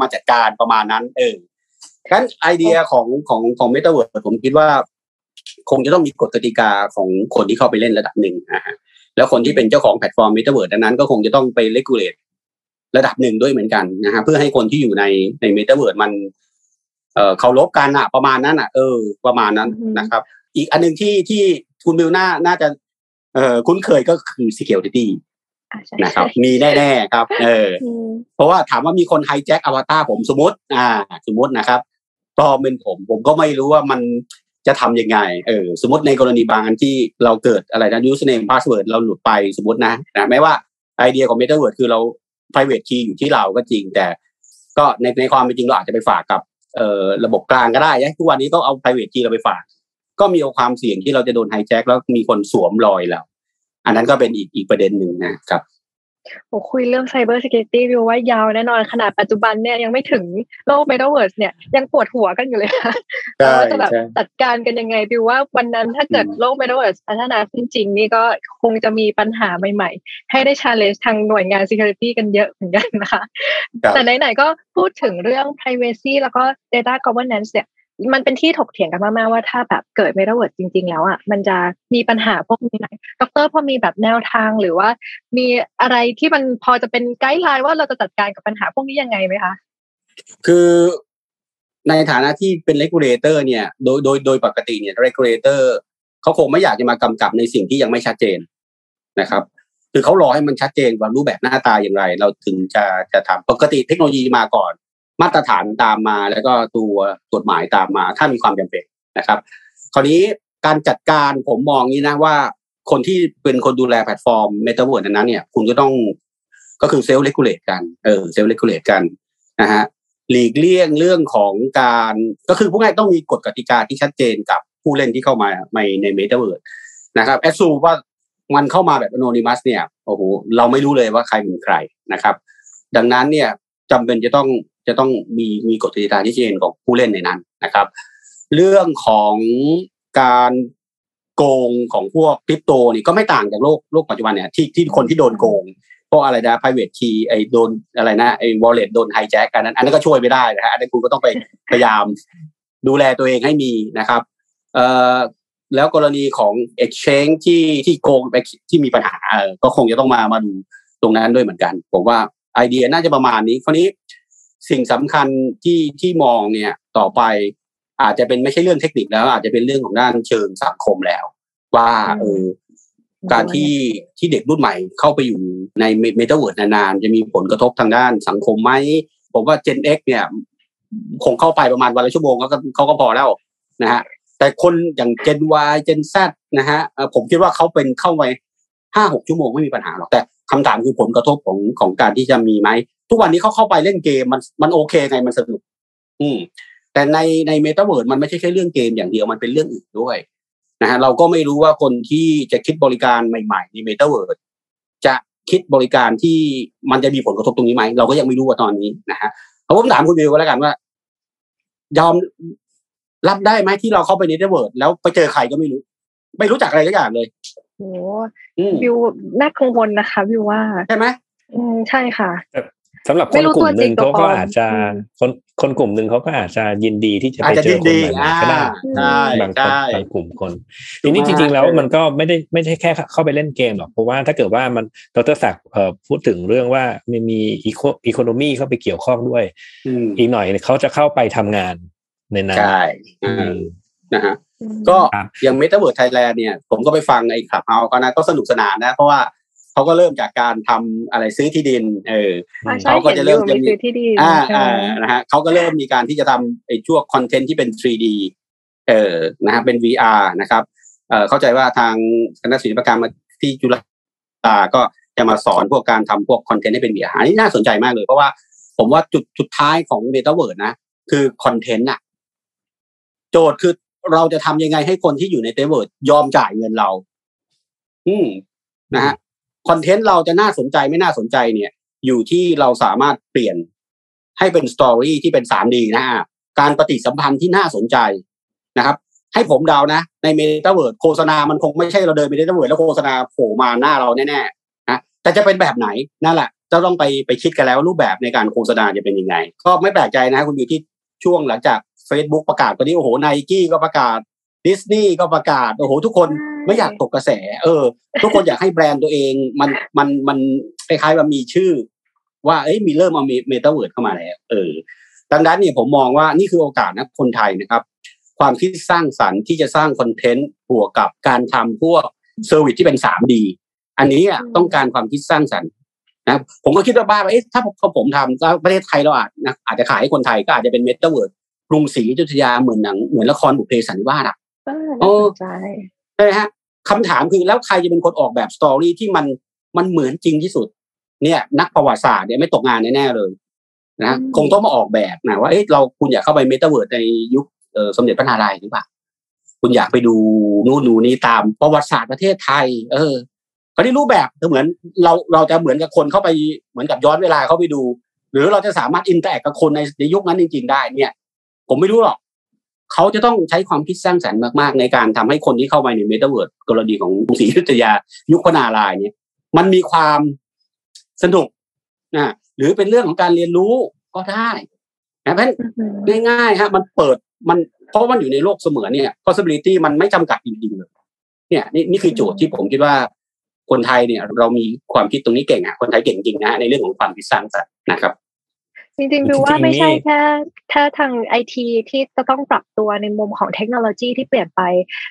มาจัดการประมาณนั้นงั้นไอเดียของเมตาเวิร์สผมคิดว่าคงจะต้องมีกฎกติกาของคนที่เข้าไปเล่นระดับหนึ่งแล้วคนที่เป็นเจ้าของแพลตฟอร์มเมตาเวิร์สนั้นก็คงจะต้องไปเลกูเลตระดับหนึ่งด้วยเหมือนกันนะฮะเพื่อให้คนที่อยู่ในเมตาเวิร์สมันเคารพกันประมาณนั้นประมาณนั้นนะครับอีกอันนึงที่คุณบิวน่าจะคุ้นเคยก็คือ security นะครับมีแน่ๆครับเพราะว่าถามว่ามีคนไฮแจ็คอวตารผมสมมตินะครับปลอมเป็นผมก็ไม่รู้ว่ามันจะทำยังไงสมมติในกรณีบางอันที่เราเกิดอะไรนะ username password เราหลุดไปสมมตินะแม้ว่าไอเดียของ metaverse คือเรา private key อยู่ที่เราก็จริงแต่ก็ในความเป็นจริงเราอาจจะไปฝากกับระบบกลางก็ได้นะทุกวันนี้ก็เอา private key เราไปฝากก็มีความเสี่ยงที่เราจะโดนไฮแจ็คแล้วมีคนสวมรอยเราอันนั้นก็เป็นอีกประเด็นหนึ่งนะครับผมคุยเรื่อง cyber security ดูว่ายาวแน่นอนขนาดปัจจุบันเนี่ยยังไม่ถึงโลก Metaverse เนี่ยยังปวดหัวกันอยู่เลยค่ะว่าจะแบบจัดการกันยังไงดูว่าวันนั้นถ้าเกิดโลก Metaverse พัฒนาขึ้นจริงนี่ก็คงจะมีปัญหาใหม่ๆให้ได้ challenge ทางหน่วยงาน security กันเยอะเหมือนกันนะคะแต่ไหนๆก็พูดถึงเรื่อง privacy แล้วก็ data governance เนี่ยมันเป็นที่ถกเถียงกันมากๆว่าถ้าแบบเกิด Metaverse จริงๆแล้วอ่ะมันจะมีปัญหาพวกนี้ไหมดร.พอมีแบบแนวทางหรือว่ามีอะไรที่มันพอจะเป็นไกด์ไลน์ว่าเราจะจัดการกับปัญหาพวกนี้ยังไงไหมคะคือในฐานะที่เป็น regulator เนี่ยโดยปกติเนี่ย regulator เขาคงไม่อยากจะมากำกับในสิ่งที่ยังไม่ชัดเจนนะครับคือเขารอให้มันชัดเจนว่ารูปแบบหน้าตาอย่างไรเราถึงจะทำปกติเทคโนโลยีมาก่อนมาตรฐานตามมาแล้วก็ตัวกฎหมายตามมาถ้ามีความจำเป็นนะครับคราวนี้การจัดการผมมองนี้นะว่าคนที่เป็นคนดูแลแพลตฟอร์มเมตาเวิร์สนั้นเนี่ยคุณก็ต้องก็คือเซลฟ์เรกูเลตกันเซลฟ์เรกูเลตกันนะฮะหลีกเลี่ยงเรื่องของการก็คือพวกนี้ต้องมีกฎกติกาที่ชัดเจนกับผู้เล่นที่เข้ามาในเมตาเวิร์สนะครับแอสซูว่ามันเข้ามาแบบอโนนิมัสเนี่ยโอ้โหเราไม่รู้เลยว่าใครเป็นใครนะครับดังนั้นเนี่ยจำเป็นจะต้องมีกฎกติกาที่ชัดเจนของผู้เล่นในนั้นนะครับเรื่องของการโกงของพวกคริปโตนี่ก็ไม่ต่างจากโลกปัจจุบันเนี่ยที่คนที่โดนโกงเพราะอะไรนะ private key ไอ้โดนอะไรนะไอ้ wallet โดน hijack อันนั้นก็ช่วยไม่ได้นะฮะอันนั้นคุณก็ต้องไปพยายามดูแลตัวเองให้มีนะครับแล้วกรณีของ exchange ที่โกงที่มีปัญหาก็คงจะต้องมาดูตรงนั้นด้วยเหมือนกันผมว่าไอเดียน่าจะประมาณนี้คราวนี้สิ่งสำคัญที่มองเนี่ยต่อไปอาจจะเป็นไม่ใช่เรื่องเทคนิคแล้วอาจจะเป็นเรื่องของด้านเชิงสังคมแล้วว่าการที่เด็กรุ่นใหม่เข้าไปอยู่ในเมตาเวิร์สนานๆจะมีผลกระทบทางด้านสังคมไหมผมว่า Gen X เนี่ยคงเข้าไปประมาณวันละชั่วโมงเขาก็พอแล้วนะฮะแต่คนอย่าง Gen Y Gen Z นะฮะผมคิดว่าเขาเป็นเข้าไป 5-6 ชั่วโมงไม่มีปัญหาหรอกแต่คำถามคือผลกระทบของการที่จะมีไหมทุกวันนี้เขาเข้าไปเล่นเกมมันโอเคไงมันสนุกแต่ในเมตาเวิร์สมันไม่ใช่แค่เรื่องเกมอย่างเดียวมันเป็นเรื่องอื่นด้วยนะฮะเราก็ไม่รู้ว่าคนที่จะคิดบริการใหม่ๆในเมตาเวิร์สจะคิดบริการที่มันจะมีผลกระทบตรงนี้ไหมเราก็ยังไม่รู้ว่าตอนนี้นะฮะผมถามคุณบิวก็แล้วกันว่ายอมรับได้ไหมที่เราเข้าไปในเมตาเวิร์สแล้วไปเจอใครก็ไม่รู้จักอะไรสักอย่างเลยโอ้บิวน่ากังวลนะคะบิวว่าใช่ไหมใช่ค่ะสำหรับคนกลุ่มนึงเขาก็อาจจะคนกลุ่มนึงเขาก็อาจจะยินดีที่จะไปเจอคนใหม่ก็ได้บางกลุ่มคนทีนี้จริงๆแล้วมันก็ไม่ใช่แค่เข้าไปเล่นเกมหรอกเพราะว่าถ้าเกิดว่ามันดร.ศักดิ์พูดถึงเรื่องว่ามีอีโคโนมีเข้าไปเกี่ยวข้องด้วยอีกหน่อยเขาจะเข้าไปทำงานในนั้นนะฮะ ก็อย่าง Metaverse Thailand เนี่ยผมก็ไปฟังไอ้ขับเฮาก็นะก็สนุกสนานนะเพราะว่าเขาก็เริ่มจากการทำอะไรซื้อที่ดินเขาก็จะเริ่มจะมีซื้อที่ดินนะฮะเขาก็เริ่มมีการที่จะทำไอ้ช่วงคอนเทนต์ที่เป็น 3D นะฮะเป็น VR นะครับเข้าใจว่าทางคณะศิลปกรรมที่จุฬาก็จะมาสอนพวกการทำพวกคอนเทนต์ให้เป็น VR อันนี้น่าสนใจมากเลยเพราะว่าผมว่าจุดสุดท้ายของ Metaverse นะคือคอนเทนต์น่ะโจทย์คือเราจะทำยังไงให้คนที่อยู่ใน Metaverse ยอมจ่ายเงินเรานะฮะคอนเทนต์เราจะน่าสนใจไม่น่าสนใจเนี่ยอยู่ที่เราสามารถเปลี่ยนให้เป็นสตอรี่ที่เป็น 3D นะฮะการปฏิสัมพันธ์ที่น่าสนใจนะครับให้ผมเดานะใน Metaverse โฆษณามันคงไม่ใช่เราเดินไปใน Metaverse แล้วโฆษณาโผล่มาหน้าเราแน่ๆนะแต่จะเป็นแบบไหนนั่นแหละจะต้องไปคิดกันแล้วรูปแบบในการโฆษณาจะเป็นยังไงก็ไม่แปลกใจนะคุณอยู่ที่ช่วงหลังจาก Facebook ประกาศตอนนี้โอ้โห Nike ก็ประกาศดิสนีย์ก็ประกาศโอ้โหทุกคนไม่อยากตกกระแสทุกคนอยากให้แบรนด์ตัวเองมันคล้ายๆว่ามีชื่อว่ามีเริ่มเอาเมตาเวิร์ดเข้ามาแล้วดังนั้นเนี่ยผมมองว่านี่คือโอกาสนะคนไทยนะครับความคิดสร้างสรรค์ที่จะสร้างคอนเทนต์บวกกับการทำพวกเซอร์วิสที่เป็น 3D อันนี้ต้องการความคิดสร้างสรรค์นะผมก็คิดว่าบ้าถ้าผมทำแล้วประเทศไทยเราอาจจะขายให้คนไทยก็อาจจะเป็นเมตาเวิร์ดกรุงศรีอยุธยาเหมือนหนังเหมือนละครบุพเพสันนิวาสใช่ใช่ฮะคำถามคือแล้วใครจะเป็นคนออกแบบสตอรี่ที่มันเหมือนจริงที่สุดเนี่ยนักประวัติศาสตร์เนี่ยไม่ตกงานแน่ๆเลยนะคงต้องมาออกแบบนะว่าเราคุณอยากเข้าไปเมตาเวิร์สในยุคสมเด็จพระนารายณ์หรือเปล่าคุณอยากไปดูนู่นดูนี่ตามประวัติศาสตร์ประเทศไทยเขาได้รูปแบบเหมือนเราจะเหมือนกับคนเข้าไปเหมือนกับย้อนเวลาเข้าไปดูหรือเราจะสามารถอินเตอร์แอคกับคนในยุคนั้นจริงๆได้เนี่ยผมไม่รู้หรอกเขาจะต้องใช้ความคิดสร้างสรรค์มากๆในการทำให้คนที่เข้าไปในเมตาเวิร์สกรณีของกรุงศรีอยุธยายุคพระนารายณ์เนี่ยมันมีความสนุกนะหรือเป็นเรื่องของการเรียนรู้ก็ได้นะเพราะฉะนั้นง่ายๆฮะมันเปิดมันเพราะมันอยู่ในโลกเสมือนเนี่ย possibility มันไม่จำกัดจริงๆเลยเนี่ยนี่คือโจทย์ที่ผมคิดว่าคนไทยเนี่ยเรามีความคิดตรงนี้เก่งอ่ะคนไทยเก่งจริงนะในเรื่องของความคิดสร้างสรรค์นะครับจริงๆดูว่าไม่ใช่แค่ทาง IT ที่จะต้องปรับตัวในมุมของเทคโนโลยีที่เปลี่ยนไป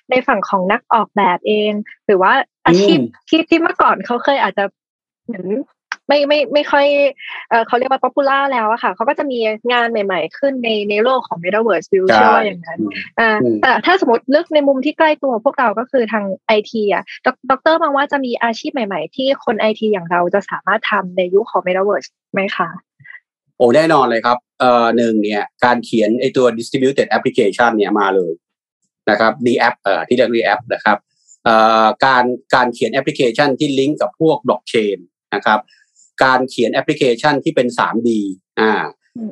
ในฝั่งของนักออกแบบเองหรือว่าอาชีพที่เมื่อก่อนเขาเคยอาจจะเหมือนไม่ค่อยเขาเรียกว่าป๊อปปูล่าแล้วอะค่ะเขาก็จะมีงานใหม่ๆขึ้นในโลกของ Metaverse วิวชั่วอย่างนั้นแต่ถ้าสมมติลึกในมุมที่ใกล้ตัวพวกเราก็คือทาง IT อ่ะดร.มองว่าจะมีอาชีพใหม่ๆที่คน IT อย่างเราจะสามารถทำในยุคของ Metaverse ไหมคะโอ้แน่นอนเลยครับหนึ่งเนี่ยการเขียนไอตัว distributed application เนี่ยมาเลยนะครับ DApp ที่เรียก DApp นะครับการเขียนแอปพลิเคชันที่ลิงก์กับพวก blockchain นะครับการเขียนแอปพลิเคชันที่เป็น 3D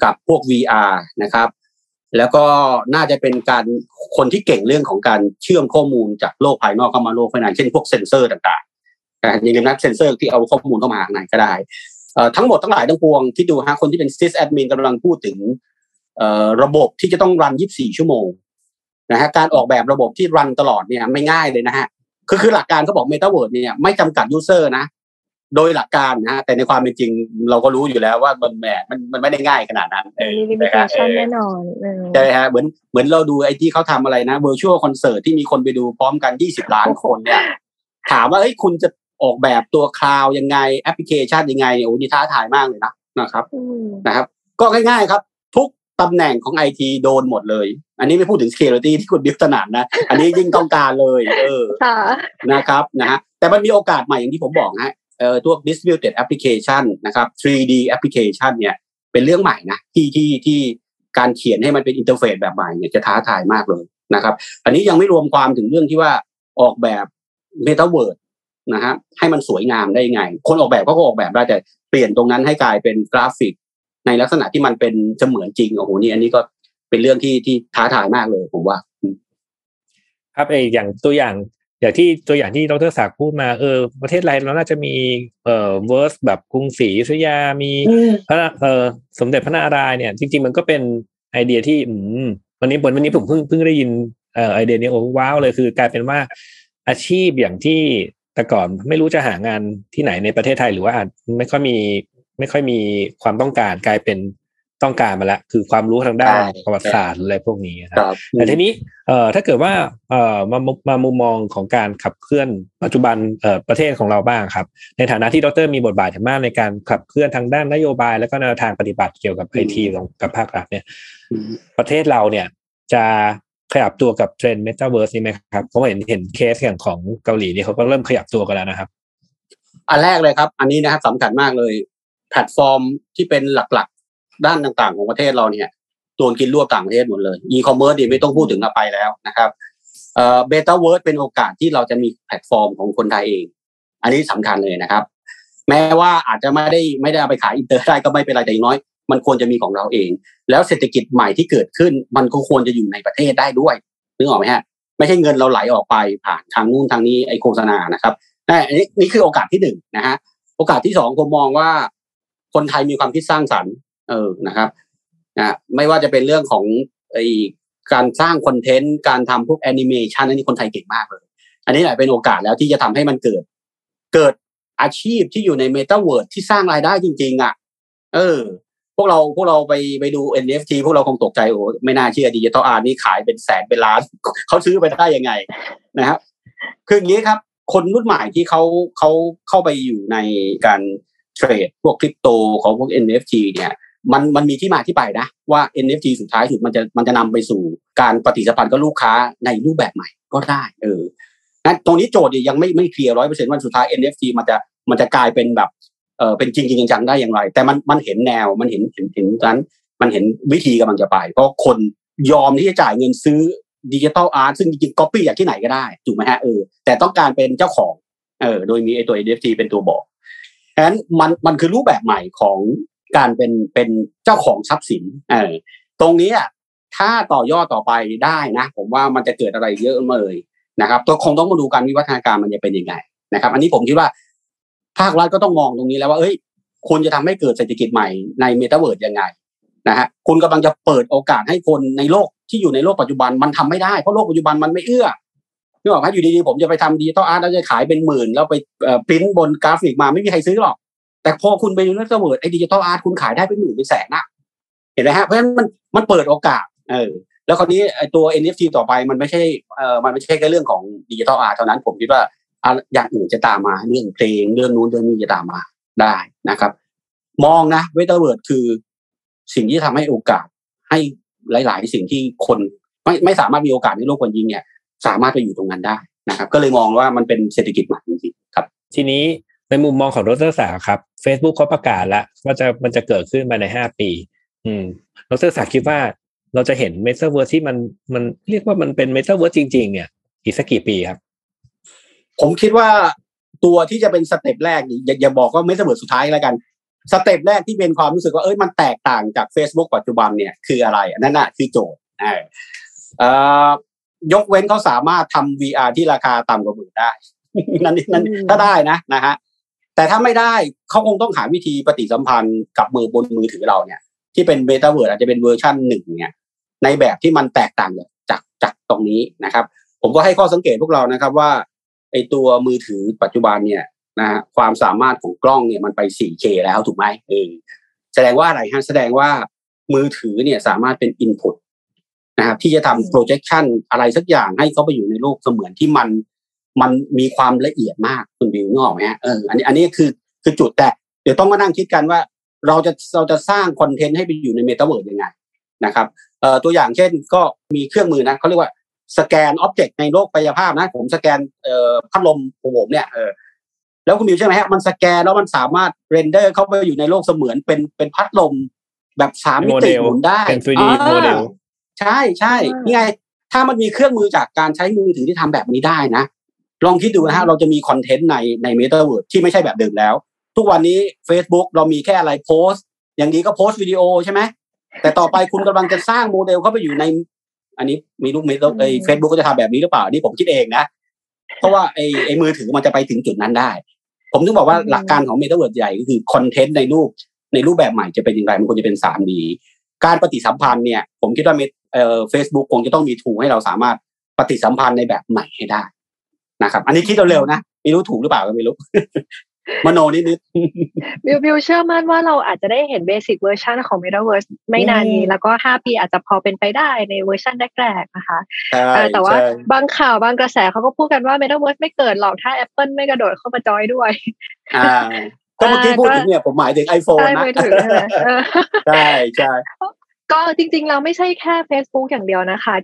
กับพวก VR นะครับแล้วก็น่าจะเป็นการคนที่เก่งเรื่องของการเชื่อมข้อมูลจากโลกภายนอกเข้ามาโลกภายในเช่นพวกเซ็นเซอร์ต่างๆอย่างนั้นเซ็นเซอร์ที่เอาข้อมูลเข้ามาข้างในก็ได้ทั้งหมดทั้งหลายทั้งปวงคิดดูฮะคนที่เป็น sys admin กำลังพูดถึงระบบที่จะต้องรัน24ชั่วโมงนะฮะการออกแบบระบบที่รันตลอดเนี่ยไม่ง่ายเลยนะฮะคือหลักการเขาบอก Metaverse เนี่ยไม่จำกัด user นะโดยหลักการนะฮะแต่ในความเป็นจริงเราก็รู้อยู่แล้วว่ามันไม่ได้ง่ายขนาดนั้นนะครับแน่นอนใช่ฮะเหมือนเราดูไอ้ที่เขาทำอะไรนะ virtual concert ที่มีคนไปดูพร้อมกัน20ล้านคนเนี่ยถามว่าคุณจะออกแบบตัวคลาวยังไงแอปพลิเคชันยังไงโอ้นี่ท้าทายมากเลยนะครับก็ง่ายๆครับทุกตำแหน่งของ IT โดนหมดเลยอันนี้ไม่พูดถึง security ที่คุณดิวถนัดนะอันนี้ยิ่งต้องการเลยนะครับนะฮะแต่มันมีโอกาสใหม่อย่างที่ผมบอกฮะตัว distributed application นะครับ 3D application เนี่ยเป็นเรื่องใหม่นะที่การเขียนให้มันเป็นอินเทอร์เฟซแบบใหม่เนี่ยจะท้าทายมากเลยนะครับอันนี้ยังไม่รวมความถึงเรื่องที่ว่าออกแบบ Metaverseนะฮะให้มันสวยงามได้ไงคนออกแบบก็ออกแบบได้แต่เปลี่ยนตรงนั้นให้กลายเป็นกราฟิกในลักษณะที่มันเป็นเสมือนจริงโอ้โหนี่อันนี้ก็เป็นเรื่องที่ท้าทายมากเลยผมว่าครับอย่างตัวอย่างที่ตัวอย่างที่ดร.ศักดิ์พูดมาประเทศไทยเราน่าจะมีเวิร์สแบบกรุงศรีอยุธยามีพระสมเด็จพระนารายณ์เนี่ยจริงๆมันก็เป็นไอเดียที่วันนี้ผมเพิ่งได้ยินไอเดียนี้โอ้ว้าวเลยคือกลายเป็นว่าอาชีพอย่างที่แต่ก่อนไม่รู้จะหางานที่ไหนในประเทศไทยหรือว่าอาจไม่ค่อยมีความต้องการกลายเป็น ต้องการมาแล้วคือความรู้ทางด้านประวัติศาสตร์อะไรพวกนี้ครับแต่ทีนี้ถ้าเกิดว่ามามุมมองของการขับเคลื่อนปัจจุบันประเทศของเราบ้างครับในฐานะที่ดร.มีบทบาทมากในการขับเคลื่อนทางด้านนโยบายและก็แนวทางปฏิบัติเกี่ยวกับ IT ของกับภาครัฐเนี่ยประเทศเราเนี่ยจะขยับตัวกับเทรนด์ Metaverse นี่มั้ยครับเพราะเห็นเคสอย่างของเกาหลีนี่เขาก็เริ่มขยับตัวกันแล้วนะครับอันแรกเลยครับอันนี้นะครับสำคัญมากเลยแพลตฟอร์มที่เป็นหลักด้านต่างๆของประเทศเราเนี่ยโดนกินรวบต่างประเทศหมดเลยอีคอมเมิร์ซเนี่ยไม่ต้องพูดถึงละไปแล้วนะครับเบต้าเวิร์สเป็นโอกาสที่เราจะมีแพลตฟอร์มของคนไทยเองอันนี้สำคัญเลยนะครับแม้ว่าอาจจะไม่ได้เอาไปขายอินเตอร์ได้ก็ไม่เป็นไรแต่อย่างน้อยมันควรจะมีของเราเองแล้วเศรษฐกิจใหม่ที่เกิดขึ้นมันก็ควรจะอยู่ในประเทศได้ด้วยนึกออกไหมฮะไม่ใช่เงินเราไหลออกไปผ่านทางนู้นทางนี้ไอโฆษณานะครับนี่คือโอกาสที่1นะฮะโอกาสที่2ผมมองว่าคนไทยมีความคิดสร้างสรรค์นะครับไม่ว่าจะเป็นเรื่องของไอการสร้างคอนเทนต์การทำพวกแอนิเมชันอันนี้คนไทยเก่งมากเลยอันนี้แหละเป็นโอกาสแล้วที่จะทำให้มันเกิดอาชีพที่อยู่ในเมตาเวิร์สที่สร้างรายได้จริงๆพวกเราไปดู NFT พวกเราคงตกใจโอ้ไม่น่าเชื่อ Digital Art นี่ขายเป็นแสนเป็นล้าน เขาซื้อไปได้ยังไงนะครับคืออย่างนี้ครับคนรุ่นใหม่ที่เขาเข้าไปอยู่ในการเทรดพวกคริปโตของพวก NFT เนี่ยมันมีที่มาที่ไปนะว่า NFT สุดท้ายสุดมันจะนำไปสู่การปฏิสัมพันธ์กับลูกค้าในรูปแบบใหม่ก็ได้งั้นตรงนี้โจทย์ยังไม่เคลียร์ 100% ว่าสุดท้าย NFT มันจะกลายเป็นแบบเป็นจริงจริงจังๆได้อย่างไรแต่มันเห็นแนวมันเห็นนั้นมันเห็นวิธีกำลังจะไปเพราะคนยอมที่จะจ่ายเงินซื้อ Digital Art ซึ่งจริงๆ copy จากที่ไหนก็ได้ถูกมั้ยฮะแต่ต้องการเป็นเจ้าของโดยมีไอ้ตัว NFT เป็นตัวบอกฉะนั้นมันคือรูปแบบใหม่ของการเป็นเจ้าของทรัพย์สินตรงนี้ถ้าต่อยอดต่อไปได้นะผมว่ามันจะเกิดอะไรเยอะเลยนะครับตัวคงต้องมาดูการวิวัฒนาการมันจะเป็นยังไงนะครับอันนี้ผมคิดว่าภาครัฐก็ต้องมองตรงนี้แล้วว่าคุณจะทำให้เกิดเศรษฐกิจใหม่ในเมตาเวิร์สยังไงนะฮะคุณกำลังจะเปิดโอกาสให้คนในโลกที่อยู่ในโลกปัจจุบันมันทำไม่ได้เพราะโลกปัจจุบันมันไม่เอื้อนึกออกไหมอยู่ดีๆผมจะไปทำดิจิทัลอาร์ตแล้วจะขายเป็นหมื่นแล้วไปพิมพ์บนกราฟิกมาไม่มีใครซื้อหรอกแต่พอคุณไปอยู่ในเมตาเวิร์สไอ้ดิจิทัลอาร์ตคุณขายได้เป็นหมื่นเป็นแสนนะเห็นไหมฮะเพราะฉะนั้นมันเปิดโอกาสแล้วคราวนี้ตัว NFT ต่อไปมันไม่ใช่แค่เรื่องของดิจิทัลอาร์ตเท่านั้นผมคิดว่าอย่างอื่นจะตามมาเรื่องเพลงเรื่องนู้นเรื่องนี้จะตามมาได้นะครับมองนะเมตาเวิร์สคือสิ่งที่ทำให้โอกาสให้หลายๆสิ่งที่คนไม่สามารถมีโอกาสในโลกคนจริงเนี่ยสามารถไปอยู่ตรงนั้นได้นะครับก็เลยมองว่ามันเป็นเศรษฐกิจใหม่จริงๆครับทีนี้ในมุมมองของดร.ศักดิ์ครับ Facebook เขาประกาศแล้วว่ามันจะเกิดขึ้นภายใน5ปีดร.ศักดิ์คิดว่าเราจะเห็นเมตาเวิร์สที่มันเรียกว่ามันเป็นเมตาเวิร์สจริงๆเนี่ยอีกสักกี่ปีครับผมคิดว่าตัวที่จะเป็นสเต็ปแรกอย่าบอกว่าไม่เสมอสุดท้ายแล้วกันสเต็ปแรกที่เป็นความรู้สึกว่ามันแตกต่างจาก Facebook ปัจจุบันเนี่ยคืออะไรนั่นน่ะคือโจทย์ยกเว้นเขาสามารถทำ VR ที่ราคาต่ำกว่าหมื่นได้ นั่นถ้าได้นะฮะแต่ถ้าไม่ได้เขาคงต้องหาวิธีปฏิสัมพันธ์กับมือบนมือถือเราเนี่ยที่เป็นเบต้าเวิร์สอาจจะเป็นเวอร์ชั่น1เนี่ยในแบบที่มันแตกต่างจากตรงนี้นะครับผมก็ให้ข้อสังเกตพวกเรานะครับว่าไอตัวมือถือปัจจุบันเนี่ยนะฮะความสามารถของกล้องเนี่ยมันไป 4K แล้วถูกไหมแสดงว่าอะไรฮะแสดงว่ามือถือเนี่ยสามารถเป็น input นะครับที่จะทำ projection อะไรสักอย่างให้เขาไปอยู่ในโลกเสมือนที่มันมีความละเอียดมากคุณบิวนึกออกไหมฮะอันนี้คือจุดแต่เดี๋ยวต้องมานั่งคิดกันว่าเราจะสร้างคอนเทนต์ให้ไปอยู่ในเมตาเวิร์สยังไงนะครับตัวอย่างเช่นก็มีเครื่องมือนะเขาเรียกว่าสแกนอ็อบเจกต์ในโลกกายภาพนะผมสแกนพัดลมของผมเนี่ยแล้วคุณมิวใช่ไหมฮะมันสแกนแล้วมันสามารถเรนเดอร์เข้าไปอยู่ในโลกเสมือนเป็นพัดลมแบบ3มิติหมุนได้เป็น 3D โมเดลใช่ใช่นี่ไงถ้ามันมีเครื่องมือจากการใช้มือถือที่ทำแบบนี้ได้นะลองคิดดูนะฮะเราจะมีคอนเทนต์ในเมตาเวิร์สที่ไม่ใช่แบบเดิมแล้วทุกวันนี้ Facebook เรามีแค่อะไรโพสต์อย่างนี้ก็โพสต์วิดีโอใช่ไหมแต่ต่อไปคุณกำลังจะสร้างโมเดลเข้าไปอยู่ในอันนี้มีลูกเมตาไอ้ Facebook ก็จะทำแบบนี้หรือเปล่านี่ผมคิดเองนะเพราะว่าไอ้มือถือมันจะไปถึงจุดนั้นได้ผมถึงบอกว่าหลักการของเมตาเวิร์สใหญ่ก็คือคอนเทนต์ในรูปแบบใหม่จะเป็นอย่างไรมันควรจะเป็น 3D การปฏิสัมพันธ์เนี่ยผมคิดว่าFacebook คงจะต้องมีทูลให้เราสามารถปฏิสัมพันธ์ในแบบใหม่ให้ได้นะครับอันนี้คิดเร็วๆนะไม่รู้ถูกหรือเปล่าก็ไม่รู้ มโนนิดๆบิวเชื่อมั่นว่าเราอาจจะได้เห็นเบสิกเวอร์ชันของ Metaverse ไม่นานนี้แล้วก็5ปีอาจจะพอเป็นไปได้ในเวอร์ชันแรกๆนะคะแต่ว่าบางข่าวบางกระแสเขาก็พูดกันว่า Metaverse ไม่เกิดหรอกถ้า Apple ไม่กระโดดเข้ามาจอยด้วยก็เมื่อกี้พูดถึงเนี่ยผมหมายถึง iPhone นะใช่ๆก็จริงๆเราไม่ใช่แค่ Facebook อย่างเดียวนะคะ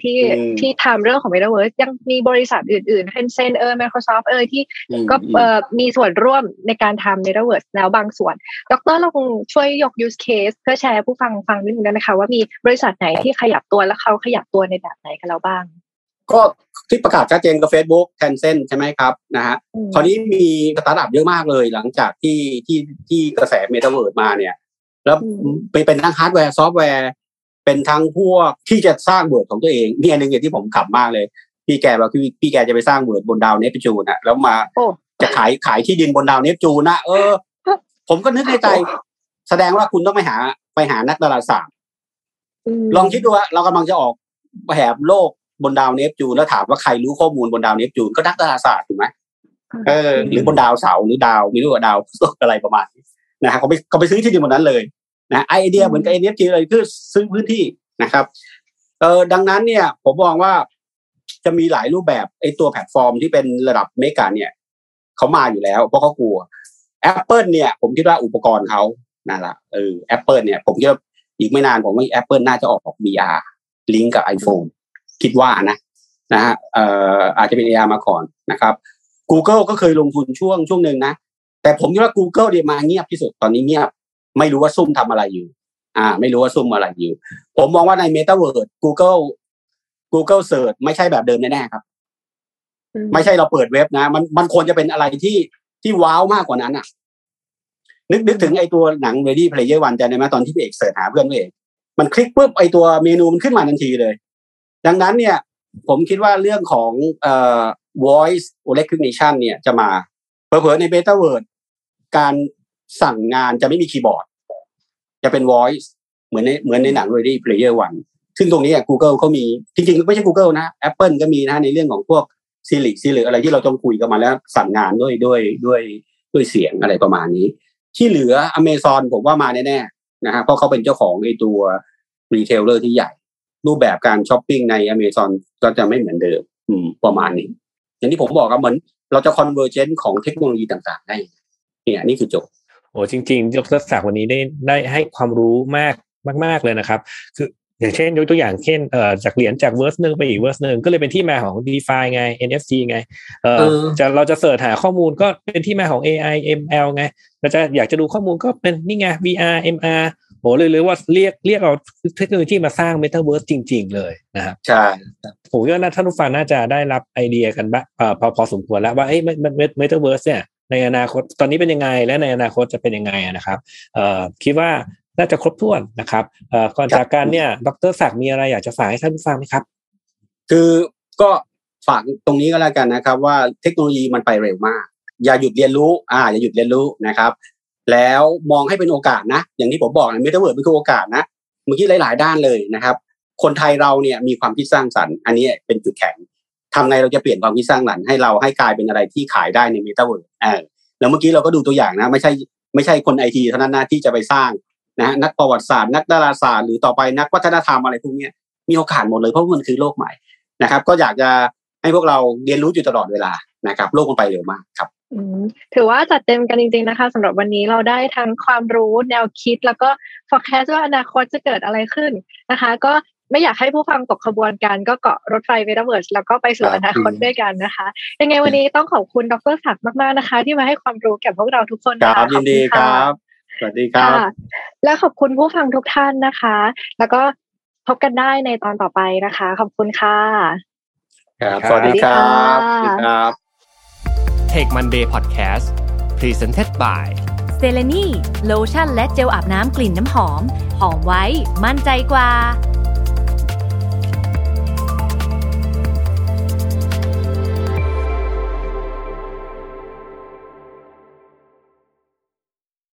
ที่ทำเรื่องของ Metaverse ยังมีบริษัทอื่นๆ Tencent Microsoft ที่ก็มีส่วนร่วมในการทำ Metaverse แล้วบางส่วนดร.เราคงช่วยยก use case เพื่อแชร์ผู้ฟังนิดนึงได้มั้ยคะว่ามีบริษัทไหนที่ขยับตัวและเขาขยับตัวในแบบไหนกันแล้วบ้างก็ที่ประกาศชัดเจนกับ Facebook Tencent ใช่ไหมครับนะฮะคราวนี้มีสตาร์ทอัพเยอะมากเลยหลังจากที่กระแส Metaverse มาเนี่ยแล้วเป็นทั้งฮาร์ดแวร์ซอฟต์แวร์เป็นทั้งพวกที่จะสร้างเวิร์ดของตัวเองมีอันนึงอย่างที่ผมขำมากเลยพี่แกจะไปสร้างเวิร์ดบนดาวเนปจูนน่ะแล้วมาจะขายที่ดินบนดาวเนปจูนนะผมก็นึกในใจแสดงว่าคุณต้องไปหานักดาราศาสตร์ลองคิดดูว่าเรากำลังจะออกแหบโลกบนดาวเนปจูนแล้วถามว่าใครรู้ข้อมูลบนดาวเนปจูนก็นักดาราศาสตร์ถูกมั้ยหรือบนดาวเสาร์หรือดาวไม่รู้ว่าดาวศุกร์อะไรประมาณนี้นะฮะเขาไปซื้อที่ดินบนนั้นเลยนะไอเดียเหมือนกับ NFT เลยคือซื้อพื้นที่นะครับดังนั้นเนี่ยผมมองว่าจะมีหลายรูปแบบไอตัวแพลตฟอร์มที่เป็นระดับเมกะเนี่ยเขามาอยู่แล้วเพราะเขากลัว Apple เนี่ยผมคิดว่าอุปกรณ์เขานั่นแหละApple เนี่ยผมคิดว่าอีกไม่นานผมว่า Apple น่าจะออก VR ลิงก์กับ iPhone คิดว่านะฮะอาจจะเป็น AR มาก่อนนะครับ Google ก็เคยลงทุนช่วงนึงนะแต่ผมคิดว่า Google เนี่ยมาเงียบที่สุดตอนนี้เงียบไม่รู้ว่าซุ่มทำอะไรอยู่ผมมองว่าใน Metaverse Google Search ไม่ใช่แบบเดิมแน่ๆครับไม่ใช่เราเปิดเว็บนะมันควรจะเป็นอะไรที่ว้าวมากกว่านั้นน่ะนึกถึงไอ้ตัวหนัง Ready Player One จะได้มั้ยตอนที่พี่เอกเสิร์ชหาเพื่อนพี่เอกมันคลิกปุ๊บไอ้ตัวเมนูมันขึ้นมาทันทีเลยดังนั้นเนี่ยผมคิดว่าเรื่องของvoice recognition เนี่ยจะมาเผลอๆใน Metaverse การสั่งงานจะไม่มีคีย์บอร์ดจะเป็น voice เหมือนในหนัง Ready Player One ซึ่งตรงนี้ Google เขามีจริงๆไม่ใช่ Google นะ Apple ก็มีนะในเรื่องของพวก Siri อะไรที่เราต้องคุยกันมาแล้วสั่งงานด้วยเสียงอะไรประมาณนี้ที่เหลือ Amazon ผมว่ามาแน่ๆนะฮะเพราะเขาเป็นเจ้าของไอ้ตัว retailer ที่ใหญ่รูปแบบการช้อปปิ้งใน Amazon ก็จะไม่เหมือนเดิมประมาณนี้อย่างที่ผมบอกก็เหมือนเราจะ convergence ของเทคโนโลยีต่างๆได้เนี่ยนี่คือโจทย์โอ้จริงๆดร.ศักดิ์วันนี้ได้ให้ความรู้มากเลยนะครับคืออย่างเช่นยกตัวอย่างเช่นจากเหรียญจากเวิร์สนึงไปอีกเวิร์สนึงก็เลยเป็นที่มาของ DeFi ไง NFT ไงเราจะเสิร์ชหาข้อมูลก็เป็นที่มาของ AI ML ไงเราจะอยากจะดูข้อมูลก็เป็นนี่ไง VR MR โหเลยว่าเรียกเอาเทคโนโลยีมาสร้าง Metaverse จริงๆเลยนะครับใช่ผมก็ท่านผู้ฟังน่าจะได้รับไอเดียกันบ้างพอสมควรแล้วว่าเอ้ย Metaverse เนี่ยในอนาคตตอนนี้เป็นยังไงและในอนาคตจะเป็นยังไงนะครับคิดว่าน่าจะครบถ้วนนะครับก่อนจากกันเนี่ยดร.ศักดิ์มีอะไรอยากจะฝากให้ท่านผู้ฟังไหมครับคือก็ฝากตรงนี้ก็แล้วกันนะครับว่าเทคโนโลยีมันไปเร็วมากอย่าหยุดเรียนรู้อย่าหยุดเรียนรู้นะครับแล้วมองให้เป็นโอกาสนะอย่างที่ผมบอกนะMetaverseมันคือโอกาสนะเมื่อกี้หลายๆด้านเลยนะครับคนไทยเราเนี่ยมีความคิดสร้างสรรค์อันนี้เป็นจุดแข็งทำไงเราจะเปลี่ยนความคิดสร้างสรรค์ให้เราให้กลายเป็นอะไรที่ขายได้ใน Metaverse แล้วเมื่อกี้เราก็ดูตัวอย่างนะไม่ใช่คน IT เท่านั้นนะที่จะไปสร้างนะฮะนักประวัติศาสตร์นักดาราศาสตร์หรือต่อไปนักวัฒนธรรมอะไรพวกนี้มีโอกาสหมดเลยเพราะมันคือโลกใหม่นะครับก็อยากจะให้พวกเราเรียนรู้อยู่ตลอดเวลานะครับโลกมันไปเร็วมากครับถือว่าจัดเต็มกันจริงๆนะคะสำหรับวันนี้เราได้ทั้งความรู้แนวคิดแล้วก็ forecast ว่าอนาคตจะเกิดอะไรขึ้นนะคะก็ไม่อยากให้ผู้ฟังตกขบวนกันก็เกาะรถไฟ Metaverse แล้วก็ไปสู่อนาคตด้วยกันนะคะยังไงวันนี้ต้องขอบคุณดร.ศักดิ์มากๆนะคะที่มาให้ความรู้แก่พวกเราทุกคนนะคะยินดีครับสวัสดีครับและขอบคุณผู้ฟังทุกท่านนะคะแล้วก็พบกันได้ในตอนต่อไปนะคะขอบคุณค่ะครับสวัสดีครับสวัสดีครับ Take Monday Podcast Presented by เซเลนี่โลชั่นและเจลอาบน้ำกลิ่นน้ำหอมหอมไว้มั่นใจกว่า